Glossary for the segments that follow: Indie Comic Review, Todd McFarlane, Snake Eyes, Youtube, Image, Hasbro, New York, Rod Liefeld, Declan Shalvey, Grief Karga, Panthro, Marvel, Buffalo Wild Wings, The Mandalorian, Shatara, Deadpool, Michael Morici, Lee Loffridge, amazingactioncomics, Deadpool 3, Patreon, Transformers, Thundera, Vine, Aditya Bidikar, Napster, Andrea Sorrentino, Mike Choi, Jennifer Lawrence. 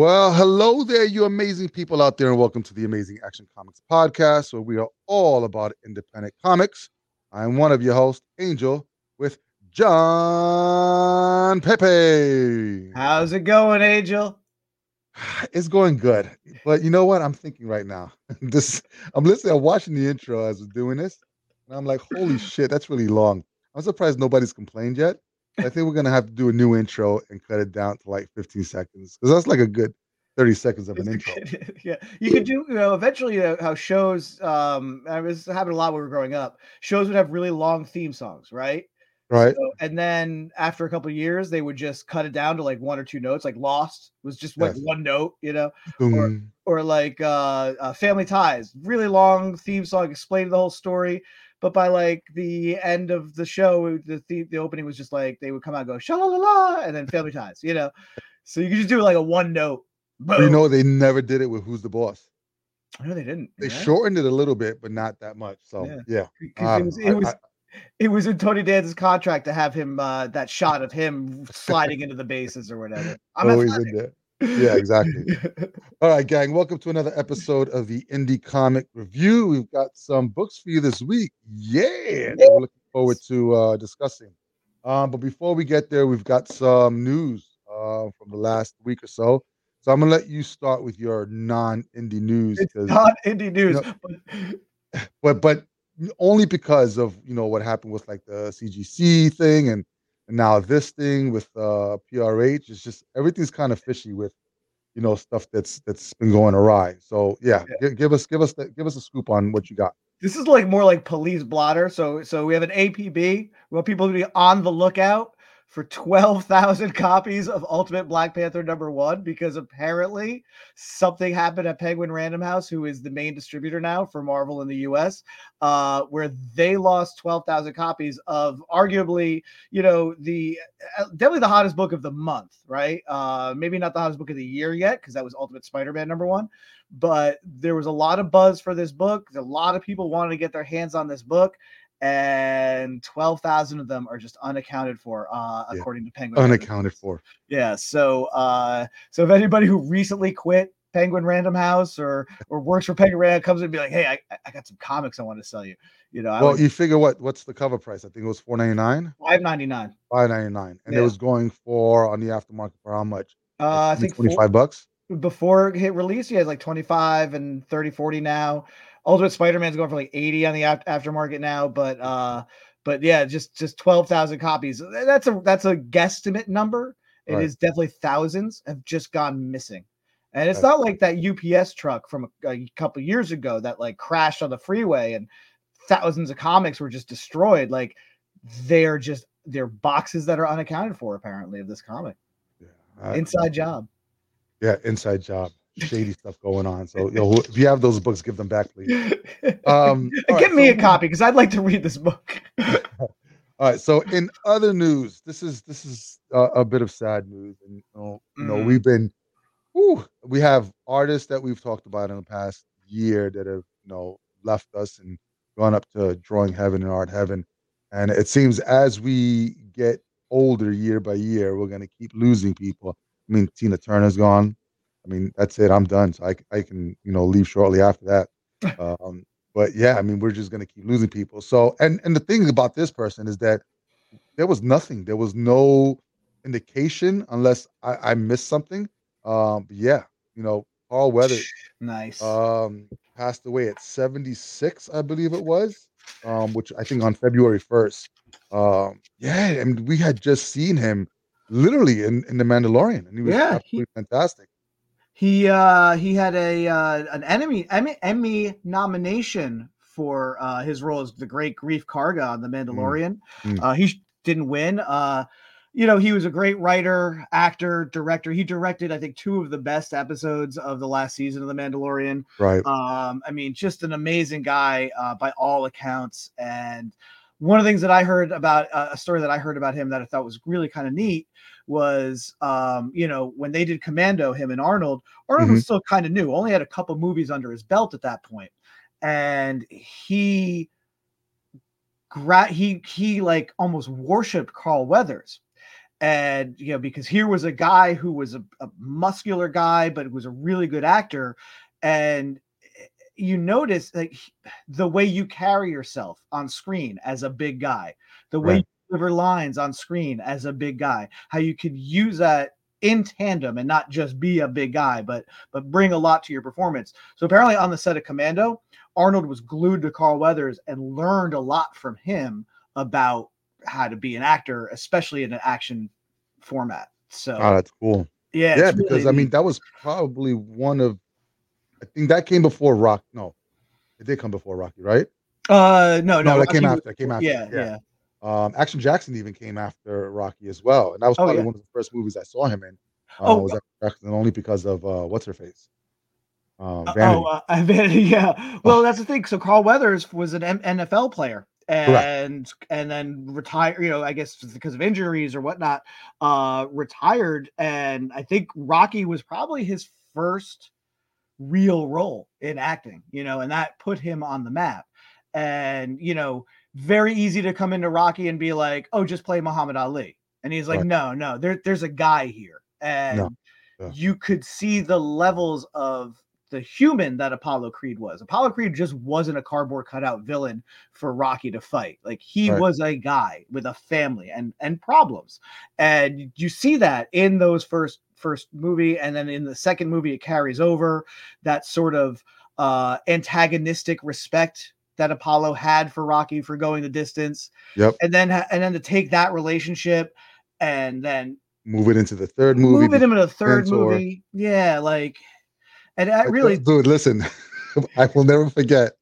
Well, hello there, you amazing people out there, and welcome to the Amazing Action Comics Podcast, where we are all about independent comics. I'm one of your hosts, Angel, with John Pepe. How's it going, Angel? It's going good, but you know what I'm thinking right now? I'm watching the intro as we're doing this, and I'm like, holy shit, that's really long. I'm surprised nobody's complained yet. I think we're gonna have to do a new intro and cut it down to like 15 seconds because that's like a good 30 seconds of an intro. Yeah, you could do, you know, eventually how shows. This happened a lot when we were growing up. Shows would have really long theme songs, right? Right. So, and then after a couple of years, they would just cut it down to like one or two notes. Like Lost was just like one note, you know, or like Family Ties, really long theme song, explained the whole story. But by like the end of the show, the opening was just like they would come out and go sha la la la, and then Family Ties, you know. So you could just do like a one note. Boom. You know, they never did it with Who's the Boss. No, they didn't. They shortened it a little bit, but not that much. So yeah. It was in Tony Danza's contract to have him that shot of him sliding into the bases or whatever. Always in there. Yeah, exactly. All right, gang. Welcome to another episode of the Indie Comic Review. We've got some books for you this week. Yeah, we're looking forward to discussing. But before we get there, we've got some news from the last week or so. So I'm gonna let you start with your non-indie news. It's not indie news, you know, but only because of, you know, what happened with like the CGC thing and now this thing with PRH. It's just everything's kind of fishy with, you know, stuff that's been going awry. So yeah. Give us a scoop on what you got. This is like more like police blotter. So we have an APB. We want people to be on the lookout for 12,000 copies of Ultimate Black Panther #1 because apparently something happened at Penguin Random House, who is the main distributor now for Marvel in the US, where they lost 12,000 copies of arguably, you know, definitely the hottest book of the month, right? Maybe not the hottest book of the year yet, because that was Ultimate Spider-Man #1, but there was a lot of buzz for this book. A lot of people wanted to get their hands on this book. And 12,000 of them are just unaccounted for, according to Penguin. Unaccounted for. Yeah. So if anybody who recently quit Penguin Random House or works for Penguin Random comes and be like, hey, I got some comics I want to sell you. You know. Well, you figure what's the cover price? I think it was $4.99. $5.99. $5.99, and it was going for on the aftermarket for how much? I think $25. Before hit release, he has like 25 and 30, 40 now. Ultimate Spider-Man's going for like 80 on the aftermarket now, but yeah, just 12,000 copies. That's a guesstimate number. It is definitely thousands have just gone missing, and it's not like that UPS truck from a couple years ago that like crashed on the freeway and thousands of comics were just destroyed. Like they're boxes that are unaccounted for apparently of this comic. Yeah, inside job. Yeah, inside job. Shady stuff going on. So, you know, if you have those books, give them back, please. Give me a copy because I'd like to read this book. All right. So, in other news, this is a bit of sad news. And you know, we have artists that we've talked about in the past year that have, you know, left us and gone up to drawing heaven and art heaven. And it seems as we get older, year by year, we're going to keep losing people. I mean, Tina Turner's gone. I mean, that's it. I'm done. So I can, you know, leave shortly after that. But yeah, I mean, we're just going to keep losing people. So, and the thing about this person is that there was nothing. There was no indication unless I missed something. Yeah, you know, Carl Weathers. Nice. Passed away at 76, I believe it was, which I think on February 1st. Yeah, and we had just seen him literally in The Mandalorian, and he was absolutely fantastic. He had an Emmy nomination for his role as the Great Grief Karga on The Mandalorian. He didn't win. You know, he was a great writer, actor, director. He directed, I think, two of the best episodes of the last season of The Mandalorian. Right. I mean, just an amazing guy by all accounts. And one of the things that I heard about a story that I heard about him that I thought was really kind of neat was, you know, when they did Commando, him and Arnold was still kind of new, only had a couple movies under his belt at that point. And he like almost worshiped Carl Weathers. And, you know, because here was a guy who was a muscular guy, but it was a really good actor. And you notice like the way you carry yourself on screen as a big guy, the way you deliver lines on screen as a big guy, how you could use that in tandem and not just be a big guy, but bring a lot to your performance. So apparently on the set of Commando, Arnold was glued to Carl Weathers and learned a lot from him about how to be an actor, especially in an action format. So that's cool. Yeah, because really, I mean, that was probably one of, I think that came before Rock. No, it did come before Rocky, right? No, that came after. Yeah. Action Jackson even came after Rocky as well, and that was probably one of the first movies I saw him in. Was Action Jackson, only because of what's her face? Vanity. Vanity. Yeah. Well, that's the thing. So Carl Weathers was an NFL player. And then retired, you know, I guess because of injuries or whatnot, retired. And I think Rocky was probably his first real role in acting, you know, and that put him on the map. And, you know, very easy to come into Rocky and be like, oh, just play Muhammad Ali. And he's like, no, there's a guy here. And you could see the levels of the human that Apollo Creed was. Apollo Creed just wasn't a cardboard cutout villain for Rocky to fight. Like he was a guy with a family and problems. And you see that in those first movie. And then in the second movie, it carries over that sort of antagonistic respect that Apollo had for Rocky for going the distance. Yep. And then to take that relationship and then move it into the third movie. Movie. Yeah. Like, and I really, dude, listen, I will never forget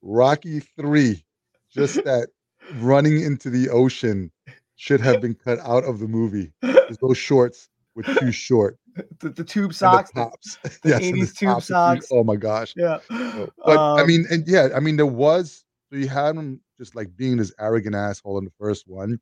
Rocky 3. Just that running into the ocean should have been cut out of the movie. Those shorts were too short. The tube socks, and the tops. The 80s tube socks. Oh my gosh. Yeah. But there was, so you had him just like being this arrogant asshole in the first one,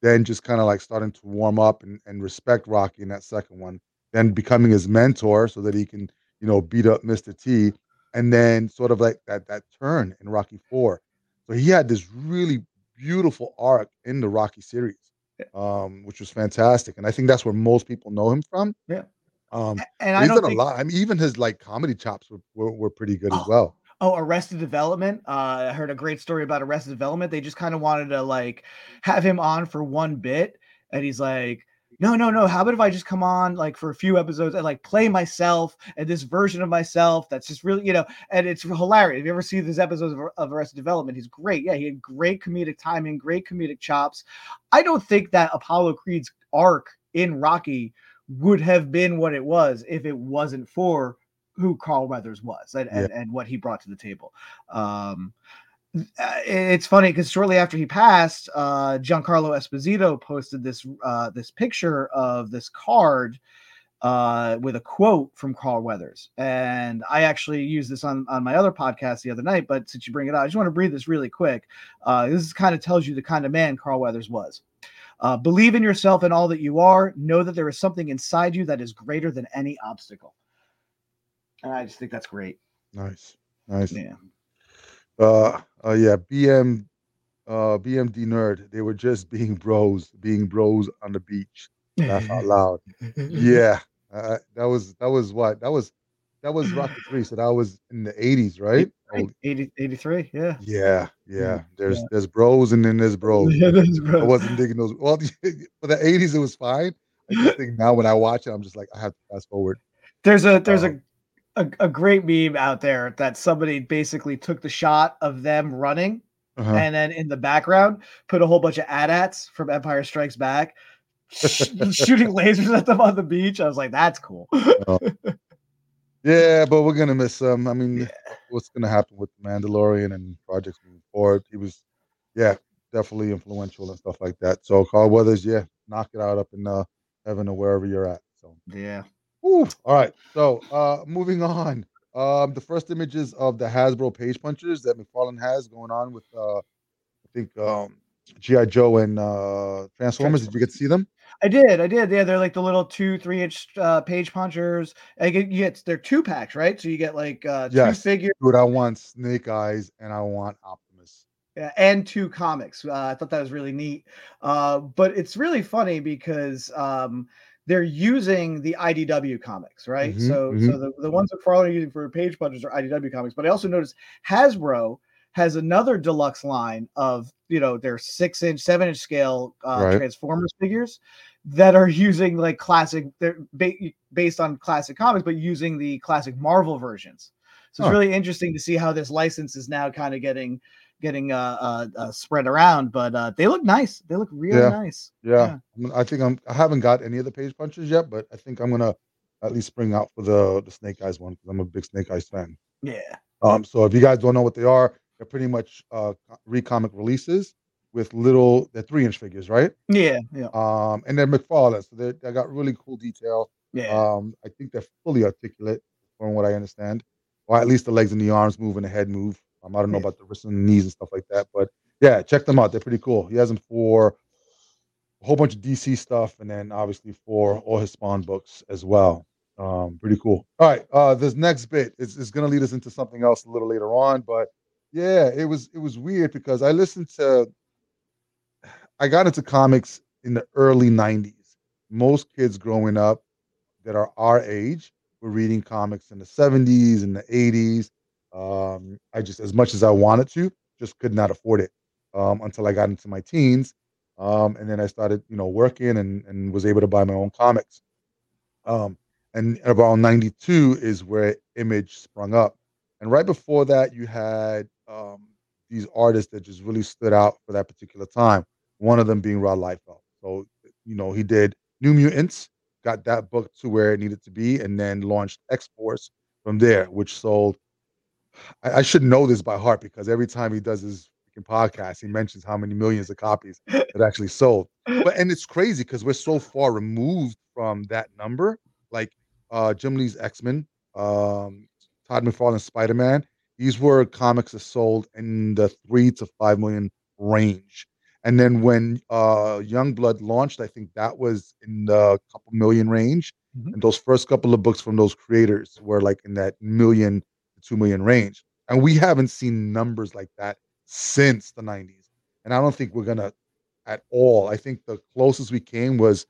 then just kind of like starting to warm up and respect Rocky in that second one, then becoming his mentor so that he can, you know, beat up Mr. T, and then sort of like that turn in Rocky 4. So he had this really beautiful arc in the Rocky series, which was fantastic. And I think that's where most people know him from. Yeah. And I don't think... a lot. I mean, even his like comedy chops were pretty good as well. Oh, Arrested Development. I heard a great story about Arrested Development. They just kind of wanted to like have him on for one bit, and he's like, No. How about if I just come on like for a few episodes and like play myself and this version of myself that's just really, you know, and it's hilarious. If you ever see these episodes of Arrested Development, he's great. Yeah, he had great comedic timing, great comedic chops. I don't think that Apollo Creed's arc in Rocky would have been what it was if it wasn't for who Carl Weathers was and what he brought to the table. It's funny because shortly after he passed, Giancarlo Esposito posted this picture of this card with a quote from Carl Weathers. And I actually used this on my other podcast the other night, but since you bring it up, I just want to read this really quick. This kind of tells you the kind of man Carl Weathers was. Believe in yourself and all that you are. Know that there is something inside you that is greater than any obstacle. And I just think that's great. Nice. Yeah. BMD nerd. They were just being bros on the beach. Laugh out loud. Yeah. That was Rocky 3. So that was in the 80s, right? 83. Yeah. Yeah. There's bros and then there's bros. Yeah, there's bros. I wasn't digging those. Well, for the 80s, it was fine. I just think now when I watch it, I'm just like, I have to fast forward. There's a great meme out there that somebody basically took the shot of them running and then in the background put a whole bunch of AT-ATs from Empire Strikes Back shooting lasers at them on the beach. I was like, that's cool. Yeah, but we're going to miss them. I mean, what's going to happen with The Mandalorian and projects moving forward? He was, definitely influential and stuff like that. So Carl Weathers, knock it out up in heaven or wherever you're at. So yeah. Ooh. All right, so moving on. The first images of the Hasbro page punchers that McFarlane has going on with, I think, G.I. Joe and Transformers. Did you get to see them? I did. Yeah, they're like the little 2-3-inch page punchers. I get they're 2-packs, right? So you get like two figures. Dude, I want Snake Eyes and I want Optimus. and two comics. I thought that was really neat. But it's really funny because they're using the IDW comics, right? Mm-hmm, so the ones that McFarlane are using for Page Punches are IDW comics. But I also noticed Hasbro has another deluxe line of, you know, their 6-inch, 7-inch scale Transformers figures that are using like classic, they're based on classic comics, but using the classic Marvel versions. So it's really interesting to see how this license is now kind of getting spread around, but they look nice. They look really nice. Yeah. I haven't got any of the Page Punches yet, but I think I'm going to at least spring out for the Snake Eyes one, because I'm a big Snake Eyes fan. Yeah. So if you guys don't know what they are, they're pretty much re-comic releases with they're 3-inch figures, right? Yeah. And they're McFarlane, so they got really cool detail. Yeah. I think they're fully articulate from what I understand, or at least the legs and the arms move and the head move. I don't know about the wrists and the knees and stuff like that, but yeah, check them out. They're pretty cool. He has them for a whole bunch of DC stuff, and then obviously for all his Spawn books as well. Pretty cool. All right, this next bit is going to lead us into something else a little later on, but yeah, it was weird because I got into comics in the early 90s. Most kids growing up that are our age were reading comics in the 70s and the 80s. I just, as much as I wanted to, just could not afford it until I got into my teens. And then I started, working and was able to buy my own comics. And about 92 is where Image sprung up. And right before that, you had these artists that just really stood out for that particular time. One of them being Rod Liefeld. So, he did New Mutants, got that book to where it needed to be, and then launched X-Force from there, which sold. I should know this by heart because every time he does his freaking podcast, he mentions how many millions of copies that actually sold. And it's crazy because we're so far removed from that number. Like Jim Lee's X-Men, Todd McFarlane's Spider-Man, these were comics that sold in the 3 to 5 million range. And then when Youngblood launched, I think that was in the couple million range. Mm-hmm. And those first couple of books from those creators were like in that 1 million to 2 million range, and we haven't seen numbers like that since the 90s, and I don't think we're gonna at all. I think the closest we came was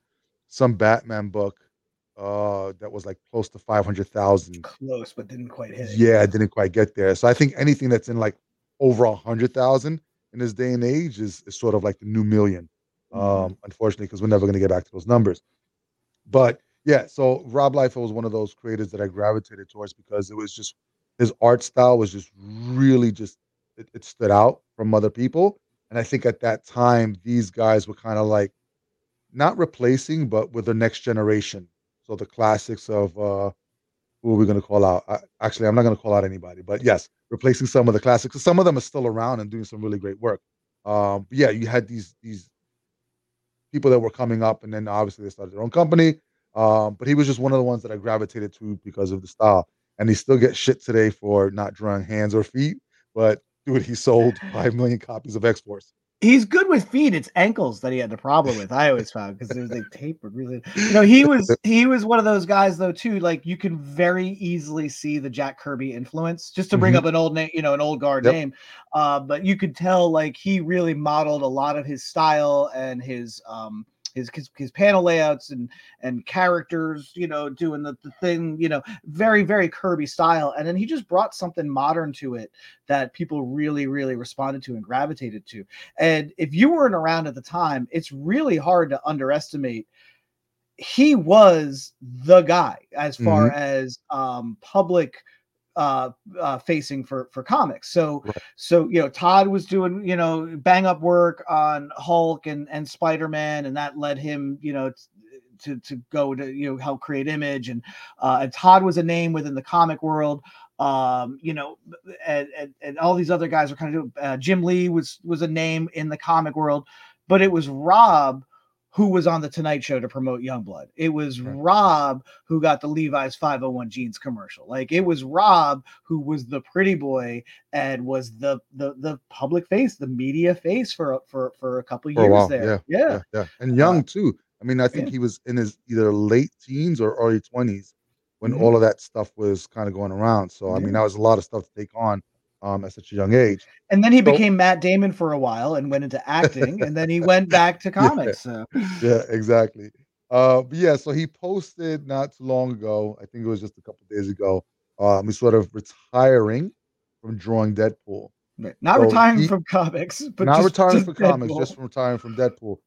some Batman book that was like close to 500,000, close but didn't quite hit. Yeah, it didn't quite get there. So I think anything that's in like over 100,000 in this day and age is sort of like the new million, unfortunately, because we're never going to get back to those numbers. But yeah, so Rob Liefeld was one of those creators that I gravitated towards because it was just, his art style was just really it stood out from other people. And I think at that time, these guys were kind of like, not replacing, but with the next generation. So the classics of, who are we going to call out? Actually, I'm not going to call out anybody, but yes, replacing some of the classics. Some of them are still around and doing some really great work. But yeah, you had these people that were coming up, and then obviously they started their own company. But he was just one of the ones that I gravitated to because of the style. And he still gets shit today for not drawing hands or feet, but dude, he sold 5 million copies of X-Force. He's good with feet. It's ankles that he had the problem with. I always found, because it was like tapered. Really, he was one of those guys though too. Like you can very easily see the Jack Kirby influence, just to bring up an old name, an old guard name. But you could tell like he really modeled a lot of his style and his panel layouts and characters, doing the thing, very, very Kirby style. And then he just brought something modern to it that people really, really responded to and gravitated to. And if you weren't around at the time, it's really hard to underestimate. He was the guy as far as public facing for comics. So Todd was doing, bang up work on Hulk and Spider-Man, and that led him, to go to, help create Image. And Todd was a name within the comic world. And all these other guys were kind of doing, Jim Lee was a name in the comic world, but it was Rob who was on the Tonight Show to promote Youngblood. It was Rob who got the Levi's 501 jeans commercial. Like it was Rob who was the pretty boy and was the public face, the media face for a couple years there. Yeah. And young too. I mean, I think he was in his either late teens or early 20s when all of that stuff was kind of going around. So I mean, that was a lot of stuff to take on at such a young age. And then he became Matt Damon for a while and went into acting, and then he went back to comics. Yeah, so. Yeah, exactly. But yeah, so he posted not too long ago, I think it was just a couple of days ago, he's sort of retiring from drawing Deadpool. Not retiring from comics, just retiring from Deadpool.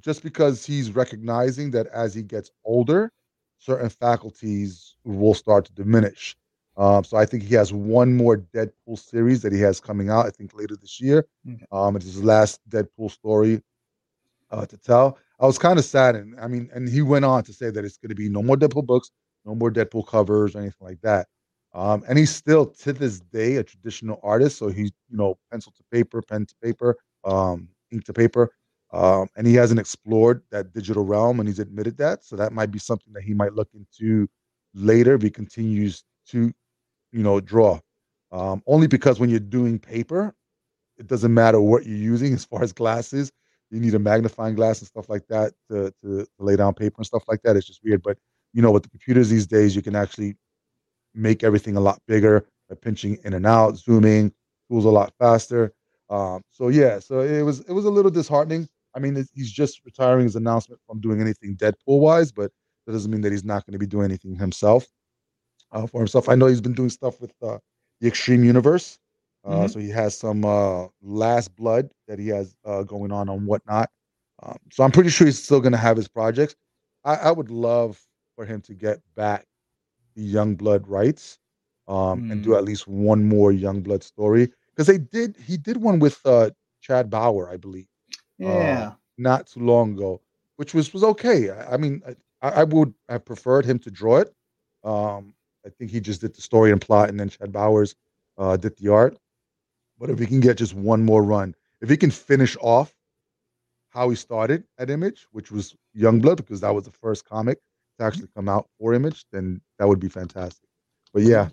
Just because he's recognizing that as he gets older, certain faculties will start to diminish. So I think he has one more Deadpool series that he has coming out, I think, later this year. Okay. It's his last Deadpool story to tell. I was kind of saddened. I mean, and he went on to say that it's going to be no more Deadpool books, no more Deadpool covers, or anything like that. And he's still, to this day, a traditional artist. So he's, pencil to paper, pen to paper, ink to paper. And he hasn't explored that digital realm, and he's admitted that. So that might be something that he might look into later if he continues to, draw. Only because when you're doing paper, it doesn't matter what you're using as far as glasses. You need a magnifying glass and stuff like that to lay down paper and stuff like that. It's just weird. But, with the computers these days, you can actually make everything a lot bigger by pinching in and out, zooming, tools a lot faster. So it was a little disheartening. I mean, he's just retiring his announcement from doing anything Deadpool-wise, but that doesn't mean that he's not going to be doing anything himself for himself. I know he's been doing stuff with the Extreme Universe. So he has some Last Blood that he has going on Whatnot. So I'm pretty sure he's still going to have his projects. I would love for him to get back the Youngblood rights and do at least one more Youngblood story. Because he did one with Chad Bauer, I believe. Yeah, not too long ago, which was okay. I mean, I would have preferred him to draw it. I think he just did the story and plot, and then Chad Bowers did the art. But if he can get just one more run, if he can finish off how he started at Image, which was Youngblood, because that was the first comic to actually come out for Image, then that would be fantastic. But yeah,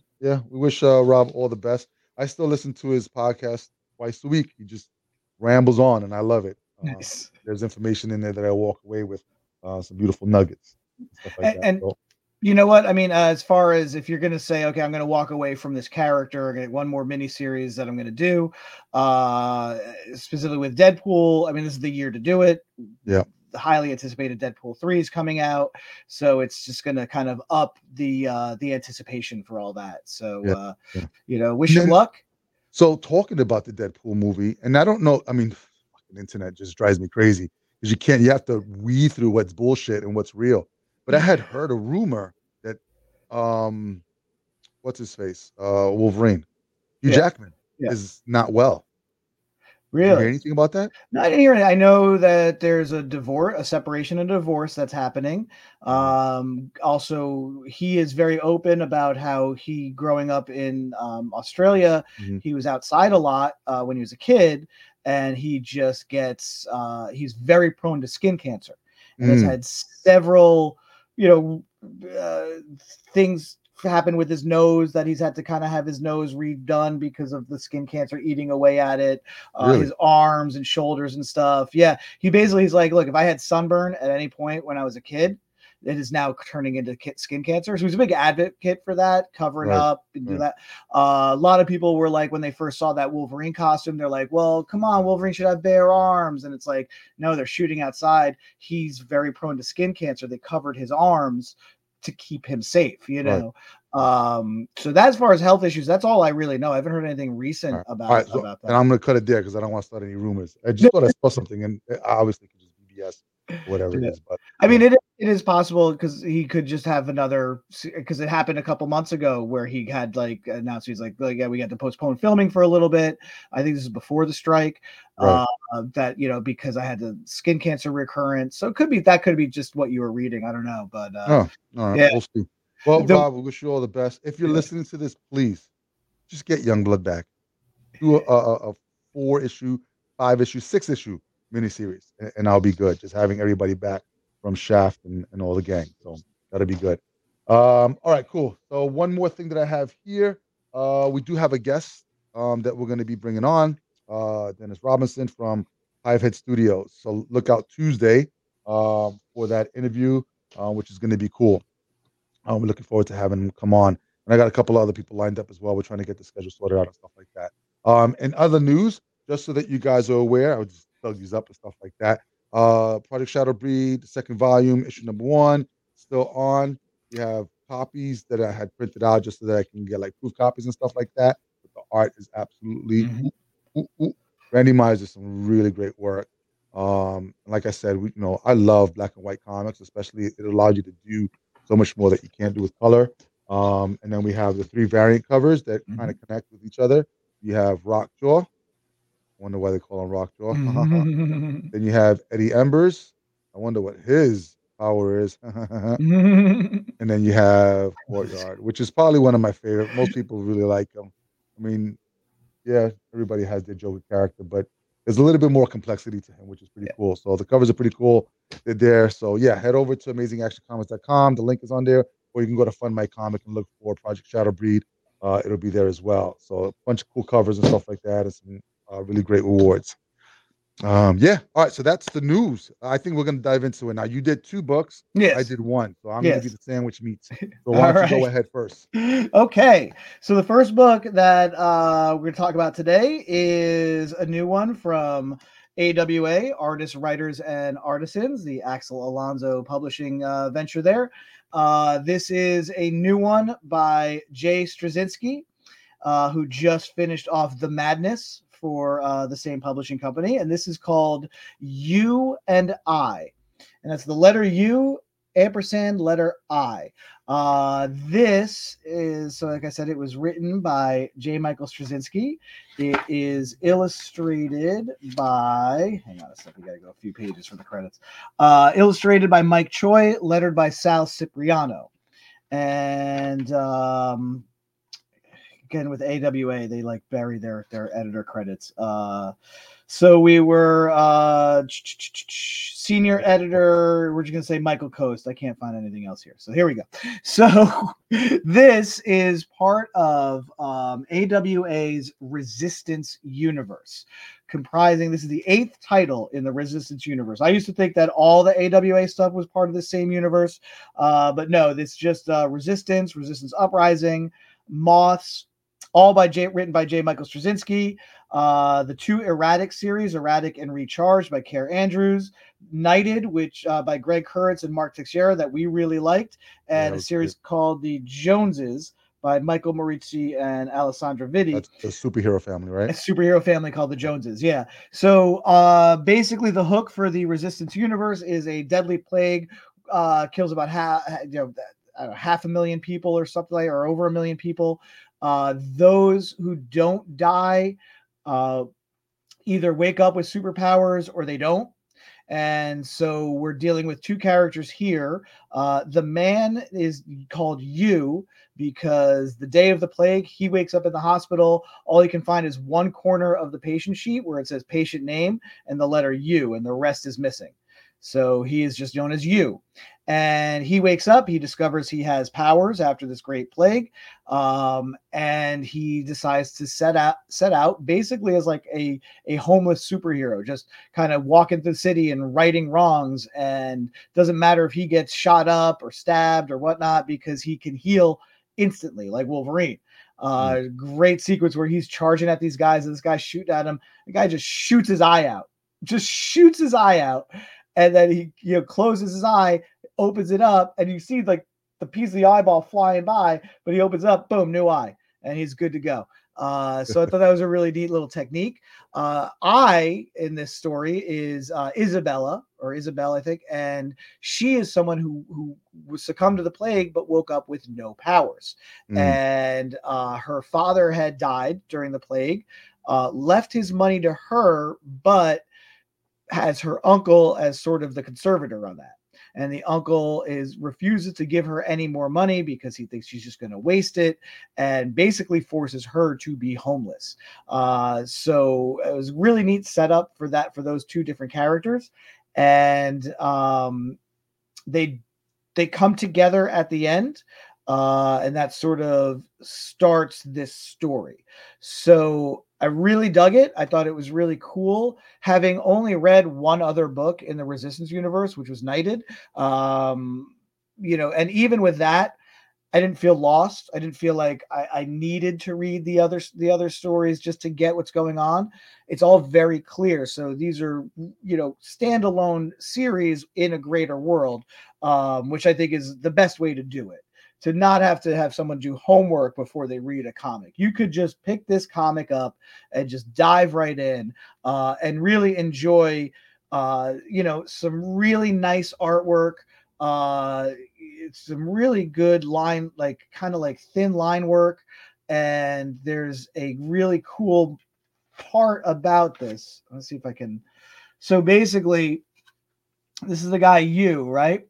we wish Rob all the best. I still listen to his podcast twice a week. He just rambles on, and I love it. Nice. There's information in there that I walk away with some beautiful nuggets and stuff like that. So, you know what I mean? As far as if you're going to say, okay, I'm going to walk away from this character, get one more miniseries that I'm going to do, specifically with Deadpool. I mean, this is the year to do it. Yeah. The highly anticipated Deadpool 3 is coming out, so it's just going to kind of up the anticipation for all that. So, wish you luck. So, talking about the Deadpool movie, and I don't know, I mean, fucking internet just drives me crazy because you have to weed through what's bullshit and what's real. But I had heard a rumor that, what's his face? Wolverine. Hugh Jackman is not well. Really? Did you hear anything about that? No, I didn't hear it. I know that there's a separation and divorce that's happening. Also, he is very open about how he, growing up in Australia, he was outside a lot when he was a kid, and he just gets, he's very prone to skin cancer. And has had several, things happen with his nose that he's had to kind of have his nose redone because of the skin cancer eating away at it, really? His arms and shoulders and stuff. Yeah. He basically is like, look, if I had sunburn at any point when I was a kid, it is now turning into skin cancer. So he's a big advocate for that, covering up and do that. A lot of people were like, when they first saw that Wolverine costume, they're like, well, come on, Wolverine should have bare arms. And it's like, no, they're shooting outside. He's very prone to skin cancer. They covered his arms to keep him safe, Right. So that, as far as health issues, that's all I really know. I haven't heard anything recent about that. And I'm going to cut it there because I don't want to start any rumors. I just thought I saw something, and obviously could just BS, whatever it is. But I mean, it is possible because he could just have another, because it happened a couple months ago where he had announced he's we had to postpone filming for a little bit. I think this is before the strike. Right. Because I had the skin cancer recurrence. So that could be just what you were reading. I don't know, but all right. Yeah. We'll see. Well, Rob, we wish you all the best. If you're listening to this, please just get Youngblood back. Do a 4-issue, 5-issue, 6-issue miniseries, and I'll be good. Just having everybody back from Shaft and all the gang. So that'll be good. All right, cool. So one more thing that I have here. We do have a guest that we're going to be bringing on. Dennis Robinson from Hivehead Studios. So look out Tuesday for that interview, which is going to be cool. We're looking forward to having him come on. And I got a couple other people lined up as well. We're trying to get the schedule sorted out and stuff like that. And other news, just so that you guys are aware, I would just plug these up and stuff like that. Project Shadow Breed, the second volume, issue number 1, still on. We have copies that I had printed out just so that I can get like proof copies and stuff like that. But the art is absolutely Randy Myers does some really great work. Like I said, we, you know, I love black and white comics, especially it allows you to do so much more that you can't do with color. And then we have the 3 variant covers that kind of connect with each other. You have Rockjaw. Wonder why they call him Rockjaw. Then you have Eddie Embers. I wonder what his power is. And then you have Courtyard, which is probably one of my favorite. Most people really like him. I mean, yeah, everybody has their Joker character, but there's a little bit more complexity to him, which is pretty cool. So the covers are pretty cool. They're there. So yeah, head over to AmazingActionComics.com. The link is on there, or you can go to Fund My Comic and look for Project Shadow Breed. It'll be there as well. So a bunch of cool covers and stuff like that, and some really great rewards. Yeah. All right. So that's the news. I think we're going to dive into it now. You did 2 books. Yes. I did 1. So I'm going to give you the sandwich meats. So why don't you go ahead first? Okay. So the first book that we're going to talk about today is a new one from AWA, Artists, Writers, and Artisans, the Axel Alonso publishing venture there. This is a new one by J. Straczynski, who just finished off The Madness for the same publishing company, and this is called You and I, and that's the letter U, ampersand, letter I. This is, so like I said, it was written by J. Michael Straczynski. It is illustrated by, hang on a second, we gotta go a few pages for the credits. Illustrated by Mike Choi, lettered by Sal Cipriano. And again, with AWA, they like bury their editor credits. So we were senior editor. We're just going to say Michael Coast. I can't find anything else here. So here we go. So this is part of AWA's Resistance Universe, comprising, this is the 8th title in the Resistance Universe. I used to think that all the AWA stuff was part of the same universe. But no, it's just Resistance Uprising, Moths, all by written by J. Michael Straczynski. The 2 Erratic series, Erratic and Recharged by Care Andrews, Knighted, which by Greg Kuritz and Mark Teixeira, that we really liked, and a series called The Joneses by Michael Morici and Alessandra Vitti. That's the superhero family, right? A superhero family called The Joneses, yeah. So basically the hook for the Resistance Universe is a deadly plague, kills about half a million people or something, or over a million people. Those who don't die either wake up with superpowers or they don't. And so we're dealing with 2 characters here. The man is called You because the day of the plague, he wakes up in the hospital. All he can find is one corner of the patient sheet where it says patient name and the letter U, and the rest is missing. So he is just known as You. And he wakes up, he discovers he has powers after this great plague, and he decides to set out basically as like a homeless superhero, just kind of walking through the city and righting wrongs, and doesn't matter if he gets shot up or stabbed or whatnot, because he can heal instantly, like Wolverine. Great sequence where he's charging at these guys, and this guy's shooting at him. The guy just shoots his eye out, and then he closes his eye, opens it up, and you see like the piece of the eyeball flying by, but he opens up, boom, new eye, and he's good to go. So I thought that was a really neat little technique. I, in this story, is Isabel, I think, and she is someone who succumbed to the plague but woke up with no powers. And her father had died during the plague, left his money to her, but has her uncle as sort of the conservator on that. And the uncle refuses to give her any more money because he thinks she's just going to waste it, and basically forces her to be homeless. So it was a really neat setup for that, for those 2 different characters. And they come together at the end. And that sort of starts this story. So I really dug it. I thought it was really cool. Having only read 1 other book in the Resistance universe, which was Knighted, and even with that, I didn't feel lost. I didn't feel like I needed to read the other stories just to get what's going on. It's all very clear. So these are, you know, standalone series in a greater world, which I think is the best way to do it. To not have to have someone do homework before they read a comic. You could just pick this comic up and just dive right in and really enjoy, you know, some really nice artwork. It's some really good line, like kind of like thin line work. And there's a really cool part about this. Let's see if I can. So basically, this is the guy you, right?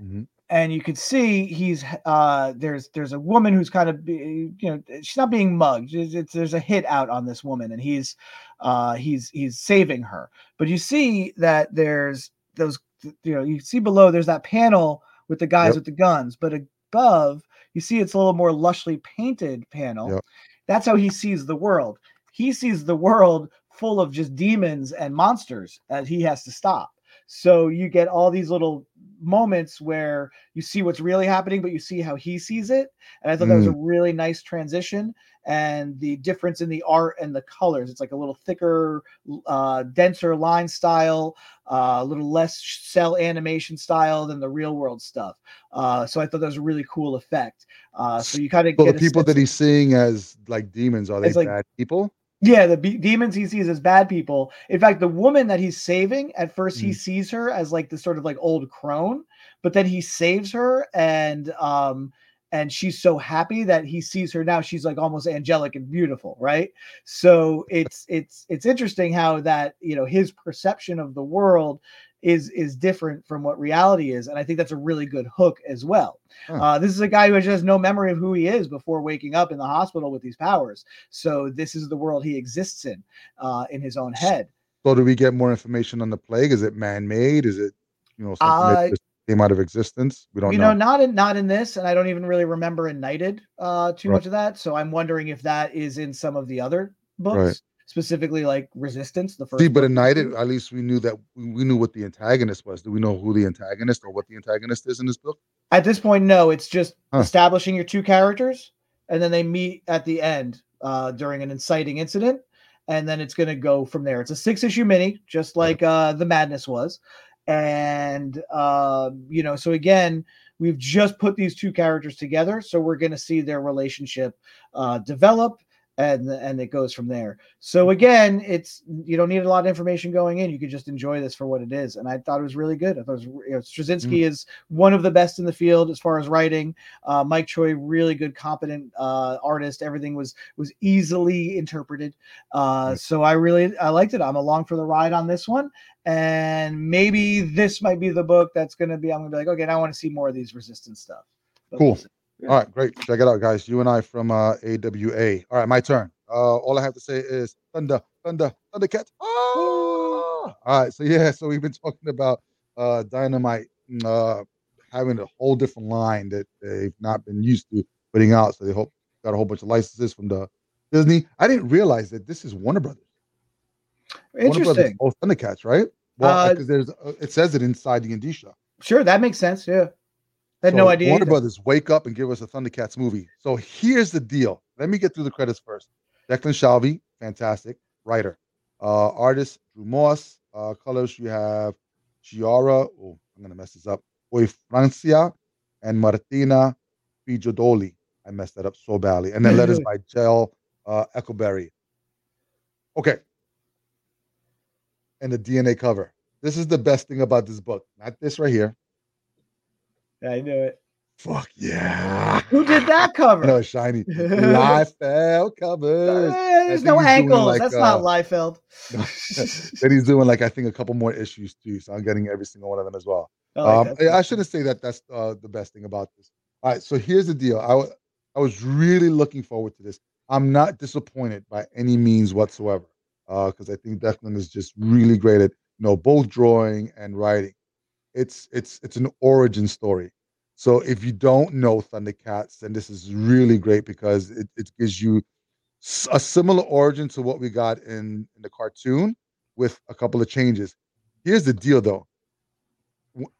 Mm-hmm. And you could see he's there's a woman who's kind of, you know, she's not being mugged. There's a hit out on this woman, and he's saving her. But you see that there's those, you know, you see below there's that panel with the guys, yep, with the guns, but above you see it's a little more lushly painted panel. Yep. That's how he sees the world. He sees the world full of just demons and monsters that he has to stop. So you get all these little moments where you see what's really happening, but you see how he sees it. And I thought that was a really nice transition, and the difference in the art and the colors. It's like a little thicker, denser line style, a little less cell animation style than the real world stuff. So I thought that was a really cool effect. So you kind of get the people that he's seeing as like demons. Are they bad people? Yeah, the demons he sees as bad people. In fact, the woman that he's saving, at first he sees her as like this sort of like old crone, but then he saves her, and she's so happy that he sees her now. She's like almost angelic and beautiful, right? So it's interesting how that, you know, his perception of the world is different from what reality is. And I think that's a really good hook as well. Huh. This is a guy who has no memory of who he is before waking up in the hospital with these powers. So this is the world he exists in his own head. So do we get more information on the plague? Is it man-made? Is it, you know, something that just came out of existence? We don't know. You know, not in this. And I don't even really remember in Knighted too much of that. So I'm wondering if that is in some of the other books. Right. Specifically, like Resistance, the first. See, but in Knighted, at least we knew that what the antagonist was. Do we know who the antagonist or what the antagonist is in this book? At this point, no. It's just establishing your two characters, and then they meet at the end during an inciting incident, and then it's going to go from there. It's a 6-issue mini, just like The Madness was, and you know. So again, we've just put these two characters together, so we're going to see their relationship develop. And it goes from there. So again, it's, you don't need a lot of information going in. You could just enjoy this for what it is. And I thought it was really good. I thought it was, you know, Straczynski is one of the best in the field as far as writing. Mike Choi, really good, competent artist. Everything was easily interpreted. So I liked it. I'm along for the ride on this one. And maybe this might be the book that's going to be, I'm going to be like, okay, now I want to see more of these Resistance stuff. But cool. Yeah. All right, great. Check it out, guys. You and I from AWA. All right, my turn. All I have to say is Thundercat. Ah! All right, so we've been talking about Dynamite having a whole different line that they've not been used to putting out. So they got a whole bunch of licenses from the Disney. I didn't realize that this is Warner Brothers. Interesting. Warner Brothers owns Thundercats, right? Well, because it says it inside the Indicia. Sure, that makes sense. Yeah. I had no idea. Warner Brothers, wake up and give us a Thundercats movie. So here's the deal. Let me get through the credits first. Declan Shalvey, fantastic writer. Artist, Drew Moss. Colors, you have Chiara. Oh, I'm going to mess this up. Francia and Martina Pijodoli. I messed that up so badly. And then letters by Jill Eckleberry. Okay. And the DNA cover. This is the best thing about this book. Not this right here. I knew it. Fuck yeah. Who did that cover? No, shiny. Liefeld covers. There's no ankles. Like, that's not Liefeld. That he's doing, like, I think a couple more issues too. So I'm getting every single one of them as well. I shouldn't say that that's the best thing about this. All right. So here's the deal. I was really looking forward to this. I'm not disappointed by any means whatsoever. Because I think Declan is just really great at, you know, both drawing and writing. It's an origin story. So if you don't know Thundercats, then this is really great because it gives you a similar origin to what we got in the cartoon with a couple of changes. Here's the deal, though.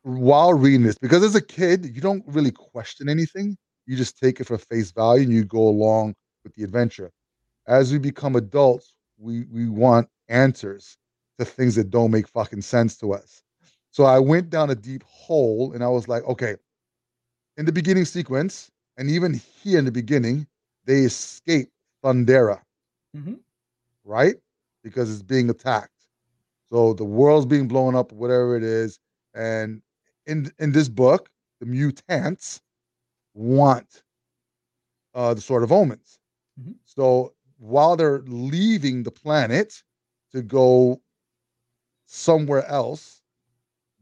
While reading this, because as a kid, you don't really question anything. You just take it for face value and you go along with the adventure. As we become adults, we want answers to things that don't make fucking sense to us. So I went down a deep hole and I was like, okay, in the beginning sequence, and even here in the beginning, they escape Thundera, right? Because it's being attacked. So the world's being blown up, whatever it is. And in this book, the mutants want the Sword of Omens. So while they're leaving the planet to go somewhere else,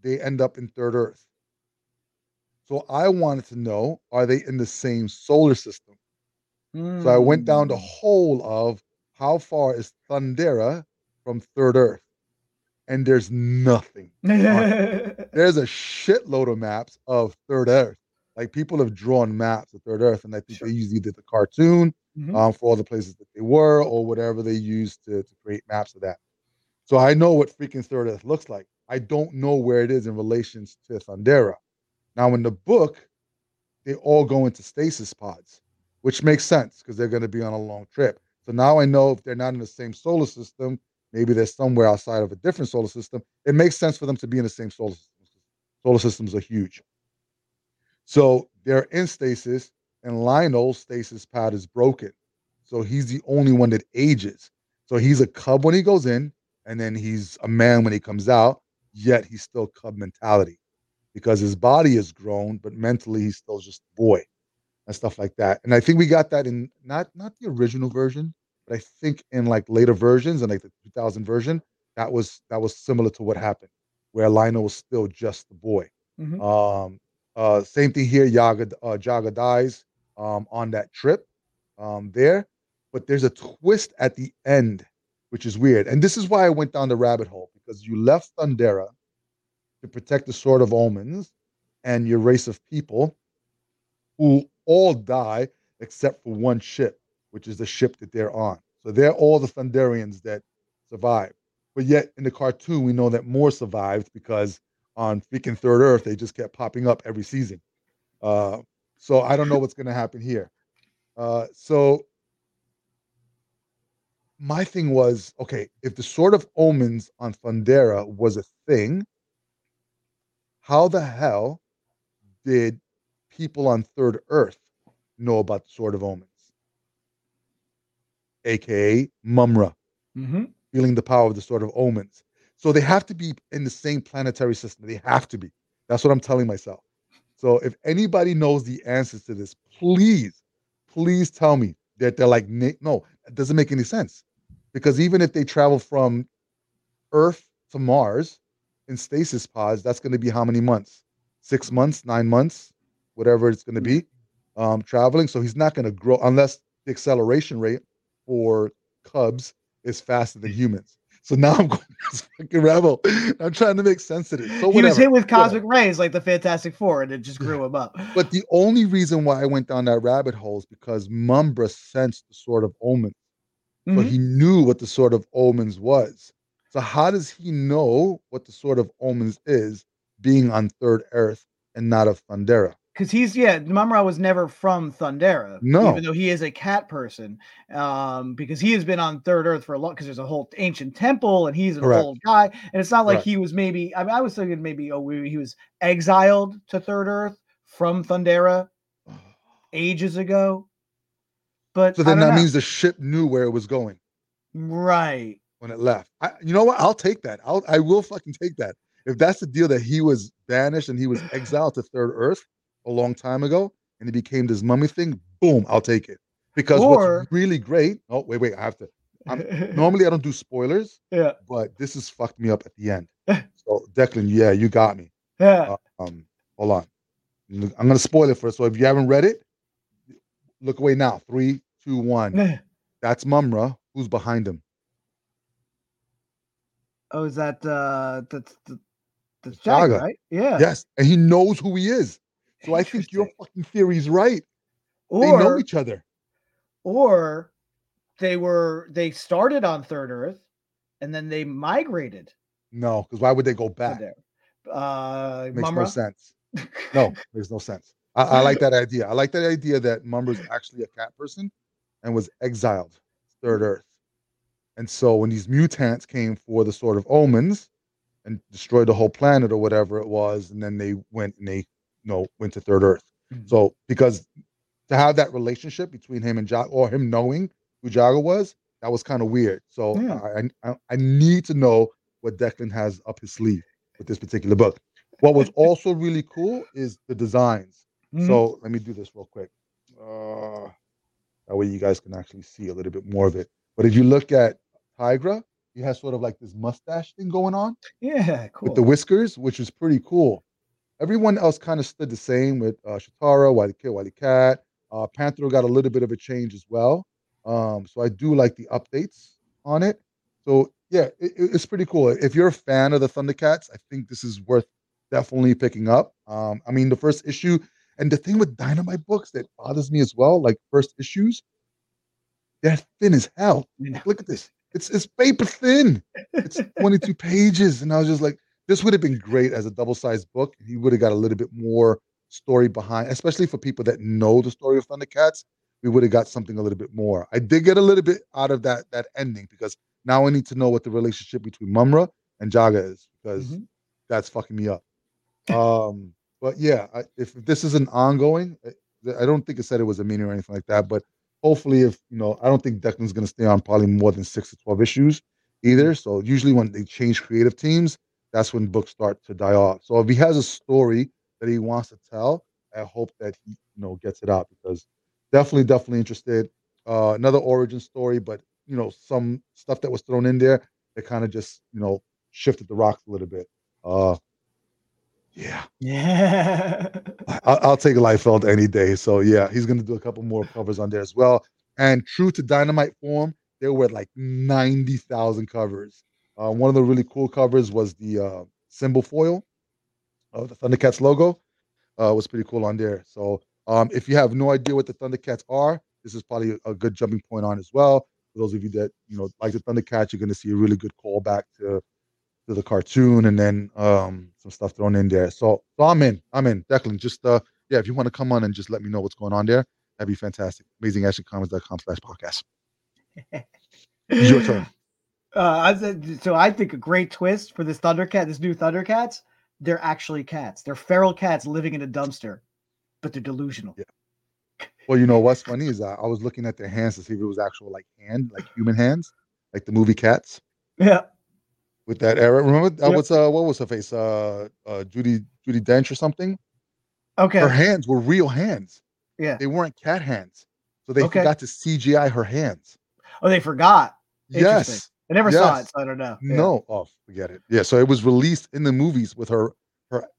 they end up in Third Earth. So I wanted to know, are they in the same solar system? So I went down the hole of how far is Thundera from Third Earth? And there's nothing. There's a shitload of maps of Third Earth. Like, people have drawn maps of Third Earth, and I think they used either the cartoon for all the places that they were or whatever they used to create maps of that. So I know what freaking Third Earth looks like. I don't know where it is in relation to Thundera. Now, in the book, they all go into stasis pods, which makes sense because they're going to be on a long trip. So now I know if they're not in the same solar system, maybe they're somewhere outside of a different solar system. It makes sense for them to be in the same solar system. Solar systems are huge. So they're in stasis, and Lionel's stasis pad is broken. So he's the only one that ages. So he's a cub when he goes in, and then he's a man when he comes out, yet he's still cub mentality because his body is grown, but mentally he's still just a boy and stuff like that. And I think we got that in not the original version, but I think in like later versions and like the 2000 version, that was similar to what happened, where Lionel was still just the boy. Same thing here. Jaga dies on that trip there, but there's a twist at the end, which is weird. And this is why I went down the rabbit hole, because you left Thundera to protect the Sword of Omens and your race of people who all die except for one ship, which is the ship that they're on. So they're all the Thunderians that survived. But yet in the cartoon, we know that more survived because on freaking Third Earth, they just kept popping up every season. So I don't know what's going to happen here. So my thing was, okay, if the Sword of Omens on Thundera was a thing, how the hell did people on Third Earth know about the Sword of Omens? AKA Mumra, feeling the power of the Sword of Omens. So they have to be in the same planetary system. They have to be. That's what I'm telling myself. So if anybody knows the answers to this, please tell me that they're like, no, it doesn't make any sense. Because even if they travel from Earth to Mars in stasis pods, that's going to be how many months? 6 months, 9 months, whatever it's going to be traveling. So he's not going to grow unless the acceleration rate for cubs is faster than humans. So now I'm going to this fucking rebel. I'm trying to make sense of it. So he was hit with cosmic rays like the Fantastic Four, and it just grew him up. But the only reason why I went down that rabbit hole is because Mumbra sensed the Sword of Omens. But he knew what the Sword of Omens was. So how does he know what the Sword of Omens is being on Third Earth and not of Thundera? Because Mumra was never from Thundera. No. Even though he is a cat person. Because he has been on Third Earth for a long, because there's a whole ancient temple and he's an old guy. And it's not like he was maybe, I mean, I was thinking maybe he was exiled to Third Earth from Thundera ages ago. But so then that means the ship knew where it was going. Right. When it left. You know what? I'll take that. I will fucking take that. If that's the deal, that he was banished and he was exiled to Third Earth a long time ago, and it became this mummy thing, boom, I'll take it. Because what's really great, I have to, normally I don't do spoilers, but this has fucked me up at the end. So Declan, you got me. Hold on. I'm going to spoil it for us. So if you haven't read it, look away now. 3, 2, 1. That's Mumra. Who's behind him? Oh, is that the Jaga, right? Yeah. Yes, and he knows who he is. So I think your fucking theory's right. They know each other. Or they started on Third Earth and then they migrated. No, because why would they go back? Makes no sense. No, there's no sense. I like that idea. I like that idea that Mumber's actually a cat person and was exiled to Third Earth. And so when these mutants came for the Sword of Omens and destroyed the whole planet or whatever it was, and then they went and they went to Third Earth. Mm-hmm. So because to have that relationship between him and Jaga, or him knowing who Jaga was, that was kind of weird. So yeah. I need to know what Declan has up his sleeve with this particular book. What was also really cool is the designs. Mm-hmm. So let me do this real quick. That way you guys can actually see a little bit more of it. But if you look at Tigra, he has sort of like this mustache thing going on. Yeah, cool. With the whiskers, which is pretty cool. Everyone else kind of stood the same with Shatara, Wile E. Kid, Wile E. Cat. Panthro got a little bit of a change as well. So I do like the updates on it. So yeah, it's pretty cool. If you're a fan of the Thundercats, I think this is worth definitely picking up. I mean, the first issue, and the thing with Dynamite books that bothers me as well, like first issues, they're thin as hell. Yeah. Look at this. It's paper thin. It's 22 pages. And I was just like, this would have been great as a double-sized book. He would have got a little bit more story behind, especially for people that know the story of Thundercats. We would have got something a little bit more. I did get a little bit out of that ending, because now I need to know what the relationship between Mumra and Jaga is, because that's fucking me up. But yeah, if this is an ongoing, I don't think it said it was a mini or anything like that, but hopefully, if I don't think Declan's going to stay on probably more than 6 to 12 issues either. So usually when they change creative teams, that's when books start to die off. So if he has a story that he wants to tell, I hope that he gets it out, because definitely interested. Another origin story, but some stuff that was thrown in there that kind of just shifted the rocks a little bit. Yeah. I'll take Liefeld any day. So yeah, he's gonna do a couple more covers on there as well. And true to Dynamite form, there were like 90,000 covers. One of the really cool covers was the symbol foil of the Thundercats logo. Was pretty cool on there. So if you have no idea what the Thundercats are, this is probably a good jumping point on as well. For those of you that like the Thundercats, you're gonna see a really good callback to the cartoon, and then some stuff thrown in there. So I'm in. Declan, just if you want to come on and just let me know what's going on there, that'd be fantastic. AmazingActionComics.com/podcast. Your turn. So I think a great twist for this new Thundercats, they're actually cats. They're feral cats living in a dumpster, but they're delusional. Yeah. Well, what's funny is I was looking at their hands to see if it was actual like human hands, like the movie Cats. Yeah. With that era, remember that was what was her face? Judi Dench or something. Okay, her hands were real hands. Yeah, they weren't cat hands, so they forgot to CGI her hands. Oh, they forgot. Yes, I never saw it, so I don't know. Yeah. No, forget it. Yeah, so it was released in the movies with her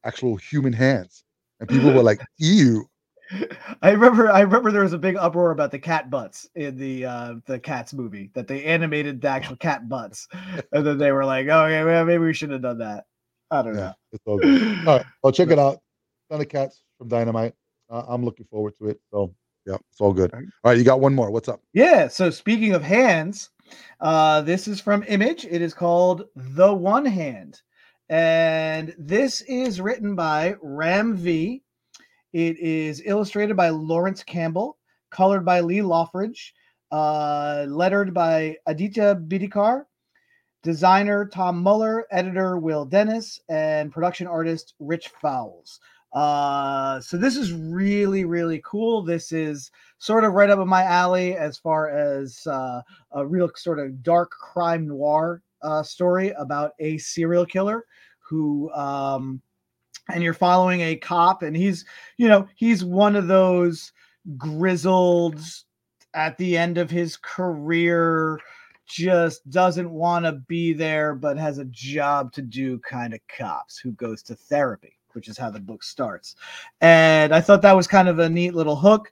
actual human hands, and people were like, "Ew." I remember there was a big uproar about the cat butts in the Cats movie, that they animated the actual cat butts, and then they were like, "Oh yeah, well, maybe we shouldn't have done that." I don't know. It's all good. All right, well, check it out. Thundercats from Dynamite. I'm looking forward to it. So yeah, it's all good. All right, you got one more. What's up? Yeah. So speaking of hands, this is from Image. It is called The One Hand, and this is written by Ram V. It is illustrated by Lawrence Campbell, colored by Lee Loffridge, lettered by Aditya Bidikar, designer Tom Muller, editor Will Dennis, and production artist Rich Fowles. So this is really, really cool. This is sort of right up in my alley as far as a real sort of dark crime noir story about a serial killer who... and you're following a cop, and he's one of those grizzled, at the end of his career, just doesn't want to be there, but has a job to do kind of cops who goes to therapy, which is how the book starts. And I thought that was kind of a neat little hook.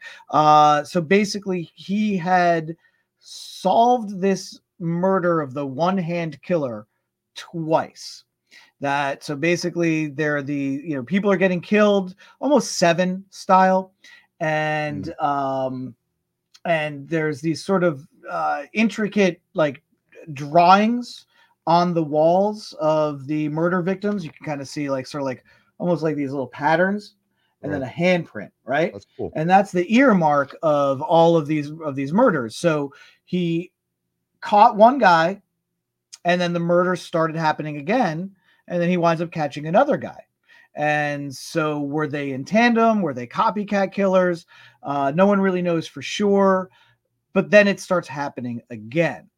So basically he had solved this murder of the one-hand killer twice. So basically they're people are getting killed, almost Seven style. And, and there's these sort of, intricate, like, drawings on the walls of the murder victims. You can kind of see, like, sort of like almost like these little patterns. and then a handprint, right? That's cool. And that's the earmark of all of these murders. So he caught one guy, and then the murder started happening again, and then he winds up catching another guy. And so were they in tandem? Were they copycat killers? No one really knows for sure. But then it starts happening again.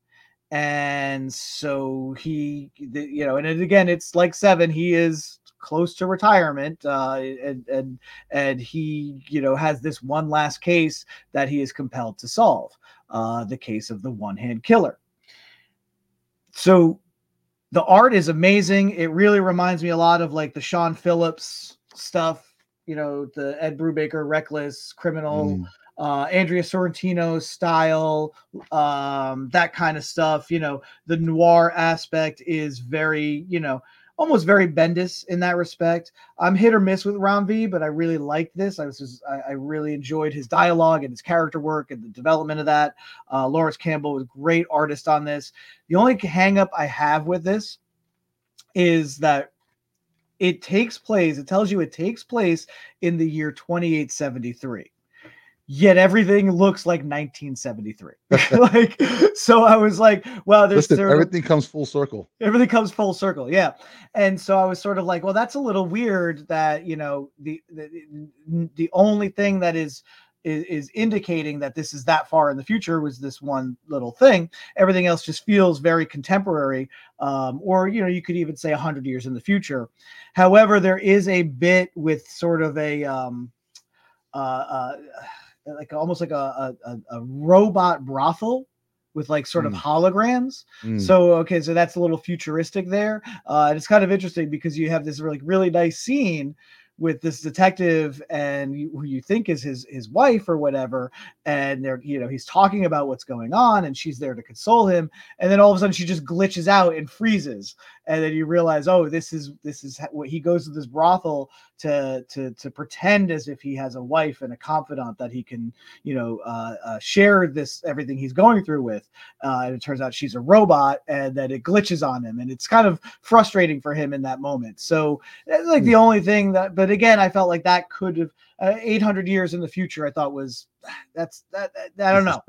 And so he, you know, and again, it's like Seven. He is close to retirement, and he, you know, has this one last case that he is compelled to solve, the case of the one-hand killer. So the art is amazing. It really reminds me a lot of like the Sean Phillips stuff, you know, the Ed Brubaker, Reckless, Criminal, Andrea Sorrentino style, that kind of stuff. You know, the noir aspect is very, you know, almost very Bendis in that respect. I'm hit or miss with Ron V, but I really liked this. I really enjoyed his dialogue and his character work and the development of that. Lawrence Campbell was a great artist on this. The only hang up I have with this is that it takes place, it tells you it takes place in the year 2873. Yet everything looks like 1973. Like, so I was like, well, everything comes full circle. Everything comes full circle. Yeah. And so I was sort of like, well, that's a little weird that, you know, the only thing that is indicating that this is that far in the future was this one little thing. Everything else just feels very contemporary. Or, you know, you could even say 100 years in the future. However, there is a bit with sort of a, like almost like a robot brothel with like sort of holograms. So, okay. So that's a little futuristic there. And it's kind of interesting because you have this really, really nice scene with this detective and who you think is his wife or whatever. And they're, you know, he's talking about what's going on and she's there to console him. And then all of a sudden she just glitches out and freezes. And then you realize, oh, this is what he goes to this brothel to pretend as if he has a wife and a confidant that he can, you know, share this, everything he's going through with. And it turns out she's a robot and that it glitches on him. And it's kind of frustrating for him in that moment. So that's like the only thing that, but again, I felt like that could have 800 years in the future. I thought was I don't know.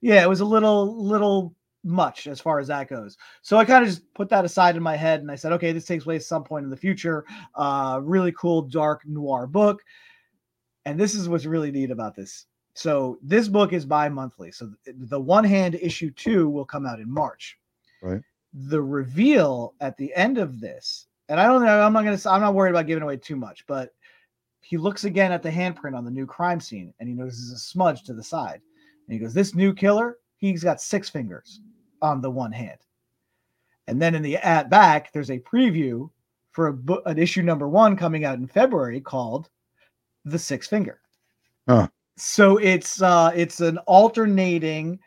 Yeah. It was a little much as far as that goes. So I kind of just put that aside in my head and I said, okay, this takes place some point in the future. Really cool, dark noir book. And this is what's really neat about this. So this book is bi-monthly. So the One Hand issue 2 will come out in March, right? The reveal at the end of this, and I don't know, I'm not worried about giving away too much, but he looks again at the handprint on the new crime scene and he notices a smudge to the side and he goes, this new killer, he's got 6 fingers on the one hand. And then in the at back, there's a preview for an issue number 1 coming out in February called The Six Finger. Huh. So it's an alternating,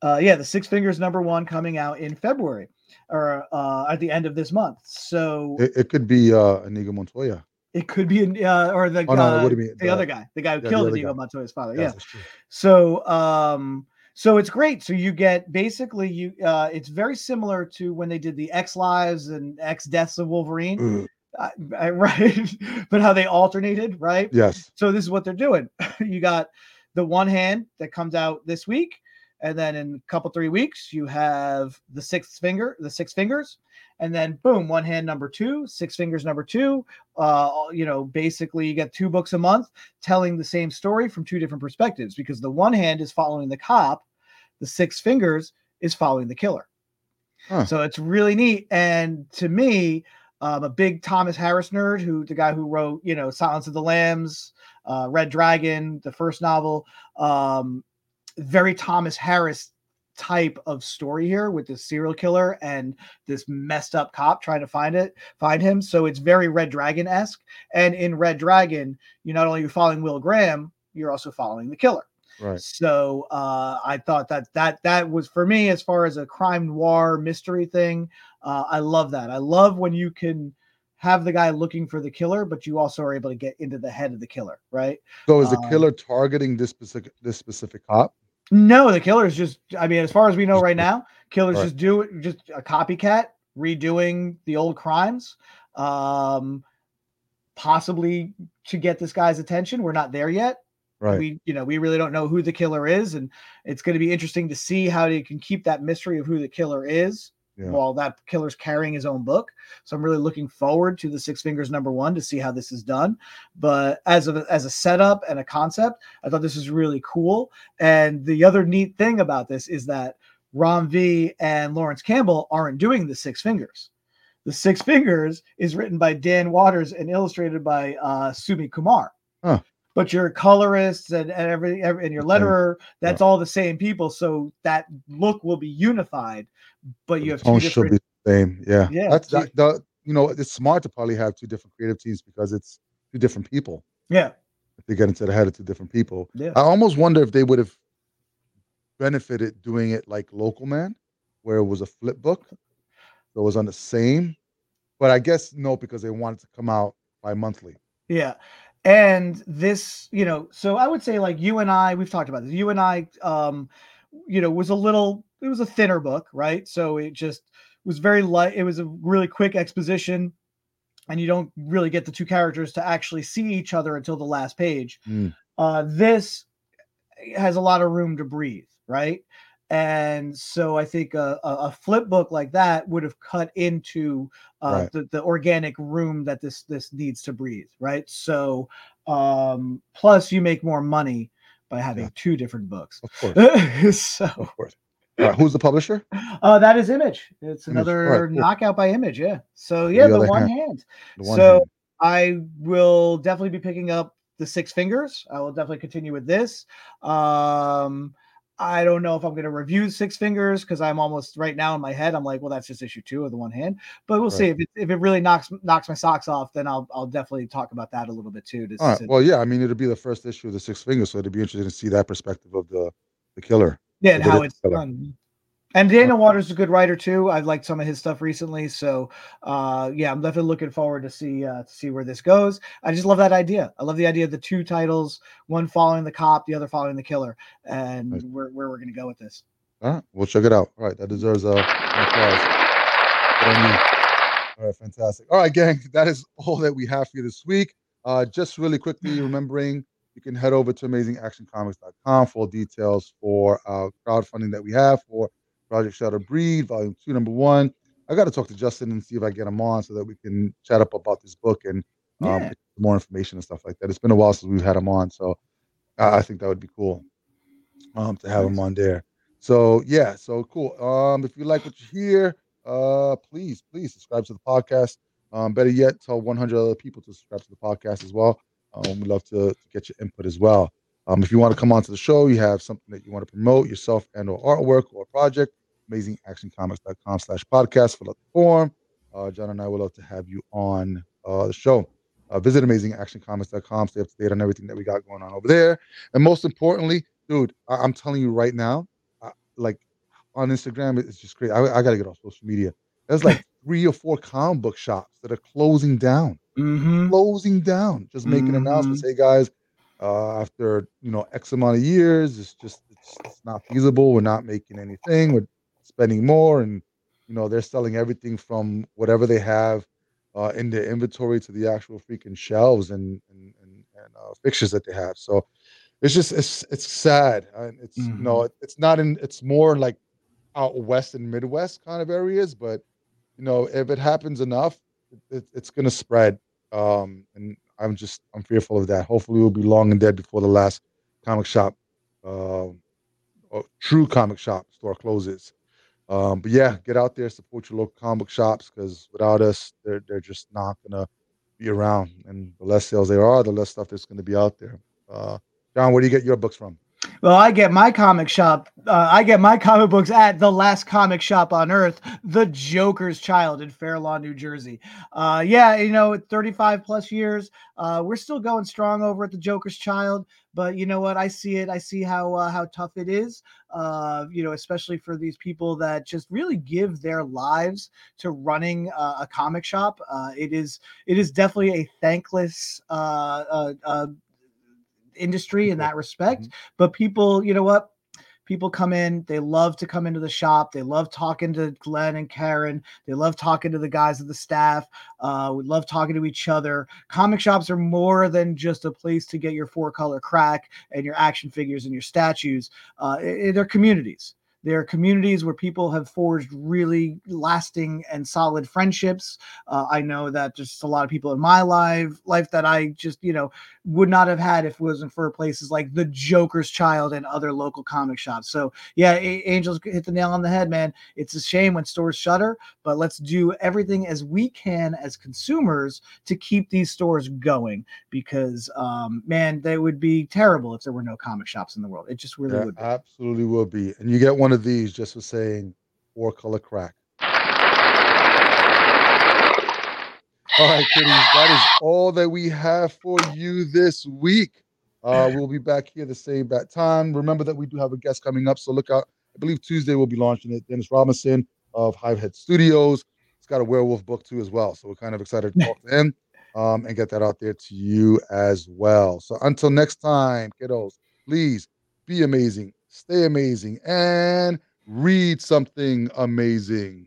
The Six Fingers number 1 coming out in February or at the end of this month. So it could be Inigo Montoya. It could be the other guy, the guy who killed Inigo Montoya's father. Yeah. So, so it's great. So you get basically it's very similar to when they did the X Lives and X Deaths of Wolverine, right? But how they alternated, right? Yes. So this is what they're doing. You got the One Hand that comes out this week, and then in a couple 3 weeks you have the Six Fingers, and then boom, One Hand number 2, Six Fingers number 2. You know, basically you get 2 books a month telling the same story from 2 different perspectives because the One Hand is following the cop. The Six Fingers is following the killer. Huh. So it's really neat. And to me, a big Thomas Harris nerd, the guy who wrote, you know, Silence of the Lambs, Red Dragon, the first novel, very Thomas Harris type of story here with this serial killer and this messed up cop trying to find him. So it's very Red Dragon-esque. And in Red Dragon, you're not only following Will Graham, you're also following the killer. Right. So I thought that was for me, as far as a crime noir mystery thing. I love that. I love when you can have the guy looking for the killer, but you also are able to get into the head of the killer. Right. So is the killer targeting this specific cop? No, the killer is just, I mean, as far as we know right now, killers just do it, just a copycat redoing the old crimes. possibly to get this guy's attention. We're not there yet. Right. We really don't know who the killer is, and it's going to be interesting to see how they can keep that mystery of who the killer is while that killer's carrying his own book. So I'm really looking forward to the Six Fingers #1 to see how this is done. But as a setup and a concept, I thought this was really cool. And the other neat thing about this is that Ron V and Lawrence Campbell aren't doing the Six Fingers. The Six Fingers is written by Dan Waters and illustrated by Sumi Kumar. Huh. But your colorists and everything and your letterer, that's all the same people. So that look will be unified, but you have two different. Should be the same. Yeah. It's smart to probably have two different creative teams because it's two different people. Yeah. If they get into the head of two different people. Yeah. I almost wonder if they would have benefited doing it like Local Man, where it was a flip book. So it was on the same, but I guess no, because they wanted to come out bi-monthly. Yeah. And this, so I would say like You and I, we've talked about this. You and I, it was a thinner book, right? So it just was very light. It was a really quick exposition, and you don't really get the two characters to actually see each other until the last page. Mm. This has a lot of room to breathe, right? And so I think a flip book like that would have cut into the organic room that this needs to breathe, right? So plus you make more money by having two different books. Of course. Of course. All right, who's the publisher? That is Image. It's another knockout by Image, yeah. So yeah, the one hand. I will definitely be picking up the Six Fingers. I will definitely continue with this. I don't know if I'm going to review Six Fingers because I'm almost right now in my head. I'm like, well, that's just issue 2 of the one hand, but we'll see if it really knocks my socks off, then I'll definitely talk about that a little bit too. All right. Well, yeah, I mean, it'll be the first issue of the Six Fingers, so it'd be interesting to see that perspective of the killer. Yeah, and how it's done. And Daniel Waters is a good writer too. I've liked some of his stuff recently, so I'm definitely looking forward to see where this goes. I just love that idea. I love the idea of the two titles, one following the cop, the other following the killer, and where we're going to go with this. All right, we'll check it out. All right, that deserves an applause. All right, fantastic. All right, gang, that is all that we have for you this week. Just really quickly remembering, you can head over to AmazingActionComics.com for details for crowdfunding that we have for Project Shadow Breed, Volume 2, number 1. I got to talk to Justin and see if I get him on so that we can chat up about this book and more information and stuff like that. It's been a while since we've had him on, so I think that would be cool to have him on there. So yeah, so cool. If you like what you hear, please subscribe to the podcast. Better yet, tell 100 other people to subscribe to the podcast as well. We'd love to get your input as well. If you want to come on to the show, you have something that you want to promote yourself and or artwork or project, amazingactioncomics.com/podcast, fill out the form. John and I would love to have you on the show. Visit amazingactioncomics.com, stay up to date on everything that we got going on over there. And most importantly, dude, I'm telling you right now, like on Instagram, it's just crazy. I got to get off social media. There's like 3 or 4 comic book shops that are closing down. Mm-hmm. Just making announcements. Hey, guys. After X amount of years, it's not feasible. We're not making anything. We're spending more, and they're selling everything from whatever they have in their inventory to the actual freaking shelves and fixtures that they have. So it's just it's sad. It's it's not in. It's more like out west and Midwest kind of areas. But if it happens enough, it's gonna spread. And I'm fearful of that. Hopefully we'll be long and dead before the last comic shop, or true comic shop store closes. But yeah, get out there, support your local comic shops, because without us, they're just not going to be around. And the less sales there are, the less stuff that's going to be out there. John, where do you get your books from? Well, I get my comic books at the last comic shop on earth, The Joker's Child in Fair Lawn, New Jersey. 35 plus years, we're still going strong over at The Joker's Child. But you know what? I see it. I see how tough it is, especially for these people that just really give their lives to running a comic shop. It is definitely a thankless industry in that respect, but people, people come in. They love to come into the shop. They love talking to Glenn and Karen. They love talking to the guys of the staff. We love talking to each other. Comic shops are more than just a place to get your four-color crack and your action figures and your statues. They're communities. There are communities where people have forged really lasting and solid friendships. I know that just a lot of people in my life that I just, would not have had if it wasn't for places like the Joker's Child and other local comic shops. So yeah, Angel's hit the nail on the head, man. It's a shame when stores shutter, but let's do everything as we can as consumers to keep these stores going because, man, they would be terrible if there were no comic shops in the world. It just really would be. Absolutely will be. And you get one of these just for saying four color crack. All right, kiddies, that is all that we have for you this week. We'll be back here the same bat time. Remember that we do have a guest coming up, so look out. I believe Tuesday we'll be launching it. Dennis Robinson of Hivehead Studios. He's got a werewolf book too as well, so we're kind of excited to talk to him and get that out there to you as well. So until next time, kiddos, please be amazing. Stay amazing and read something amazing.